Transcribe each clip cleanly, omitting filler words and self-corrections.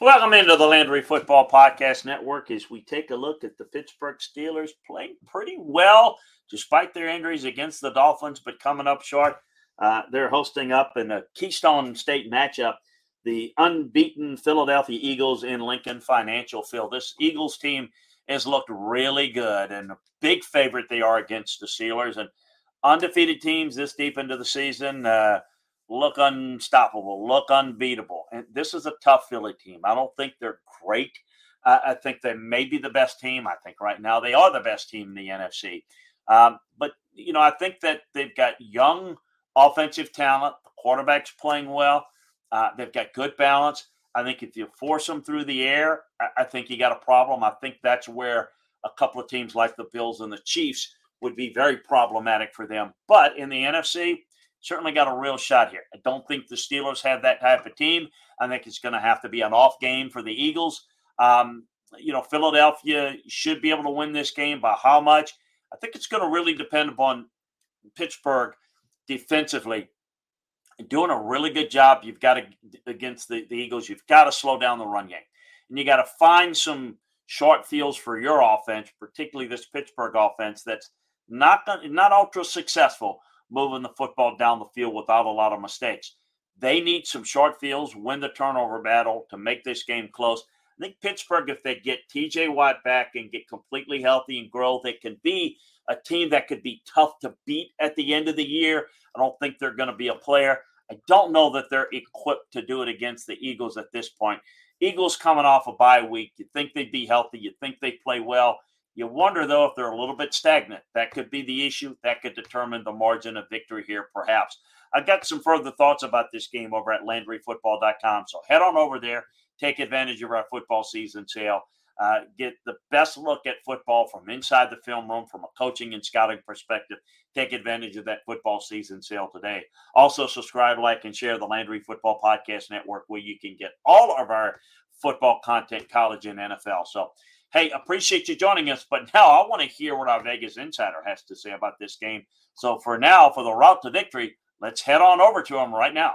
Welcome into the Landry Football Podcast Network as we take a look at the Pittsburgh Steelers playing pretty well despite their injuries against the Dolphins, but coming up short. They're hosting up in a Keystone State matchup, the unbeaten Philadelphia Eagles in Lincoln Financial Field. This Eagles team has looked really good and a big favorite they are against the Steelers. And undefeated teams this deep into the season, look unstoppable, look unbeatable. And this is a tough Philly team. I don't think they're great. I think they may be the best team. I think right now they are the best team in the NFC. But, you know, I think that they've got young offensive talent. The quarterback's playing well. They've got good balance. I think if you force them through the air, I think you got a problem. I think that's where a couple of teams like the Bills and the Chiefs would be very problematic for them. But in the NFC, certainly got a real shot here. I don't think the Steelers have that type of team. I think it's going to have to be an off game for the Eagles. You know, Philadelphia should be able to win this game by how much. I think it's going to really depend upon Pittsburgh defensively. Doing a really good job, you've got to, against the Eagles, you've got to slow down the run game. And you got to find some short fields for your offense, particularly this Pittsburgh offense that's not ultra successful moving the football down the field without a lot of mistakes. They need some short fields, win the turnover battle to make this game close. I think Pittsburgh, if they get TJ Watt back and get completely healthy and grow, they can be a team that could be tough to beat at the end of the year. I don't think they're going to be a player. I don't know that they're equipped to do it against the Eagles at this point. Eagles coming off a bye week. You'd think they'd be healthy. You'd think they'd play well. You wonder, though, if they're a little bit stagnant. That could be the issue. That could determine the margin of victory here, perhaps. I've got some further thoughts about this game over at LandryFootball.com, so head on over there. Take advantage of our football season sale. Get the best look at football from inside the film room, from a coaching and scouting perspective. Take advantage of that football season sale today. Also, subscribe, like, and share the Landry Football Podcast Network, where you can get all of our football content, college and NFL. So, hey, appreciate you joining us, but now I want to hear what our Vegas insider has to say about this game. So for now, for the route to victory, let's head on over to him right now.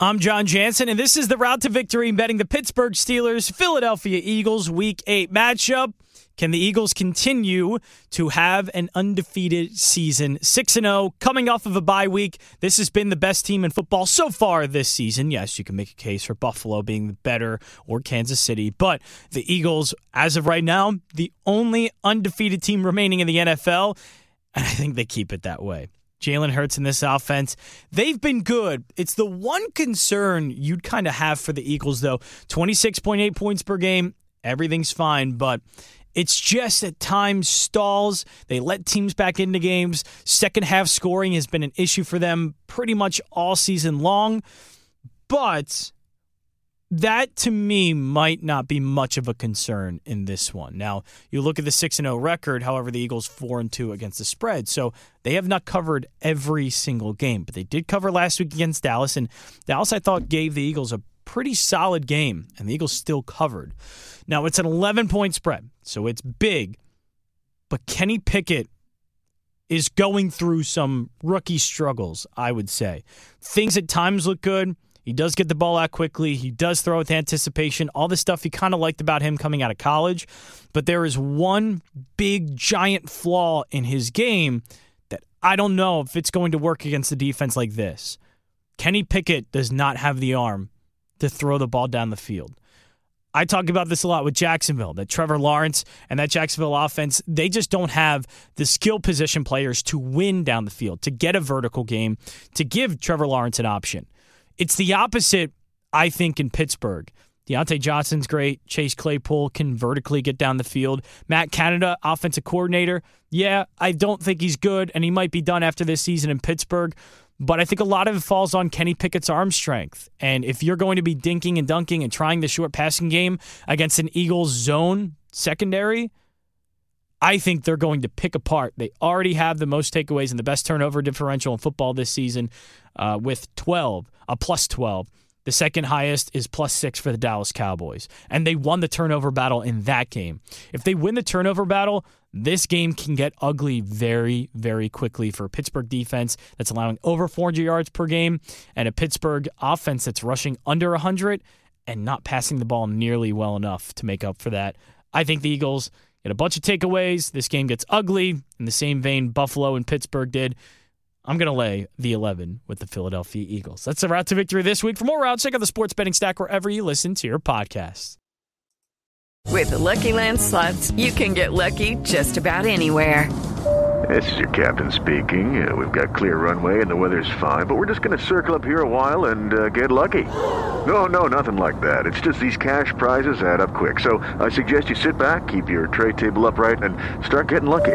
I'm John Jansen, and this is the Route to Victory in betting the Pittsburgh Steelers, Philadelphia Eagles, Week 8 matchup. Can the Eagles continue to have an undefeated season? 6-0, coming off of a bye week. This has been the best team in football so far this season. Yes, you can make a case for Buffalo being the better or Kansas City, but the Eagles, as of right now, the only undefeated team remaining in the NFL, and I think they keep it that way. Jalen Hurts in this offense, they've been good. It's the one concern you'd kind of have for the Eagles, though. 26.8 points per game, everything's fine, but it's just at times stalls. They let teams back into games. Second half scoring has been an issue for them pretty much all season long, but that, to me, might not be much of a concern in this one. Now, you look at the 6-0 record, however, the Eagles 4-2 against the spread, so they have not covered every single game, but they did cover last week against Dallas, and Dallas, I thought, gave the Eagles a pretty solid game, and the Eagles still covered. Now, it's an 11-point spread, so it's big, but Kenny Pickett is going through some rookie struggles, I would say. Things at times look good. He does get the ball out quickly. He does throw with anticipation. All the stuff he kind of liked about him coming out of college. But there is one big, giant flaw in his game that I don't know if it's going to work against a defense like this. Kenny Pickett does not have the arm to throw the ball down the field. I talk about this a lot with Jacksonville, that Trevor Lawrence and that Jacksonville offense, they just don't have the skill position players to win down the field, to get a vertical game, to give Trevor Lawrence an option. It's the opposite, I think, in Pittsburgh. Deontay Johnson's great. Chase Claypool can vertically get down the field. Matt Canada, offensive coordinator. Yeah, I don't think he's good, and he might be done after this season in Pittsburgh. But I think a lot of it falls on Kenny Pickett's arm strength. And if you're going to be dinking and dunking and trying the short passing game against an Eagles zone secondary, I think they're going to pick apart. They already have the most takeaways and the best turnover differential in football this season with 12, a plus 12. The second highest is plus 6 for the Dallas Cowboys. And they won the turnover battle in that game. If they win the turnover battle, this game can get ugly very, very quickly for a Pittsburgh defense that's allowing over 400 yards per game and a Pittsburgh offense that's rushing under 100 and not passing the ball nearly well enough to make up for that. I think the Eagles get a bunch of takeaways. This game gets ugly. In the same vein Buffalo and Pittsburgh did, I'm going to lay the 11 with the Philadelphia Eagles. That's the Route to Victory this week. For more routes, check out the Sports Betting Stack wherever you listen to your podcasts. With the Lucky Land Slots, you can get lucky just about anywhere. This is your captain speaking. We've got clear runway and the weather's fine, but we're just going to circle up here a while and get lucky. No, nothing like that. It's just these cash prizes add up quick. So I suggest you sit back, keep your tray table upright, and start getting lucky.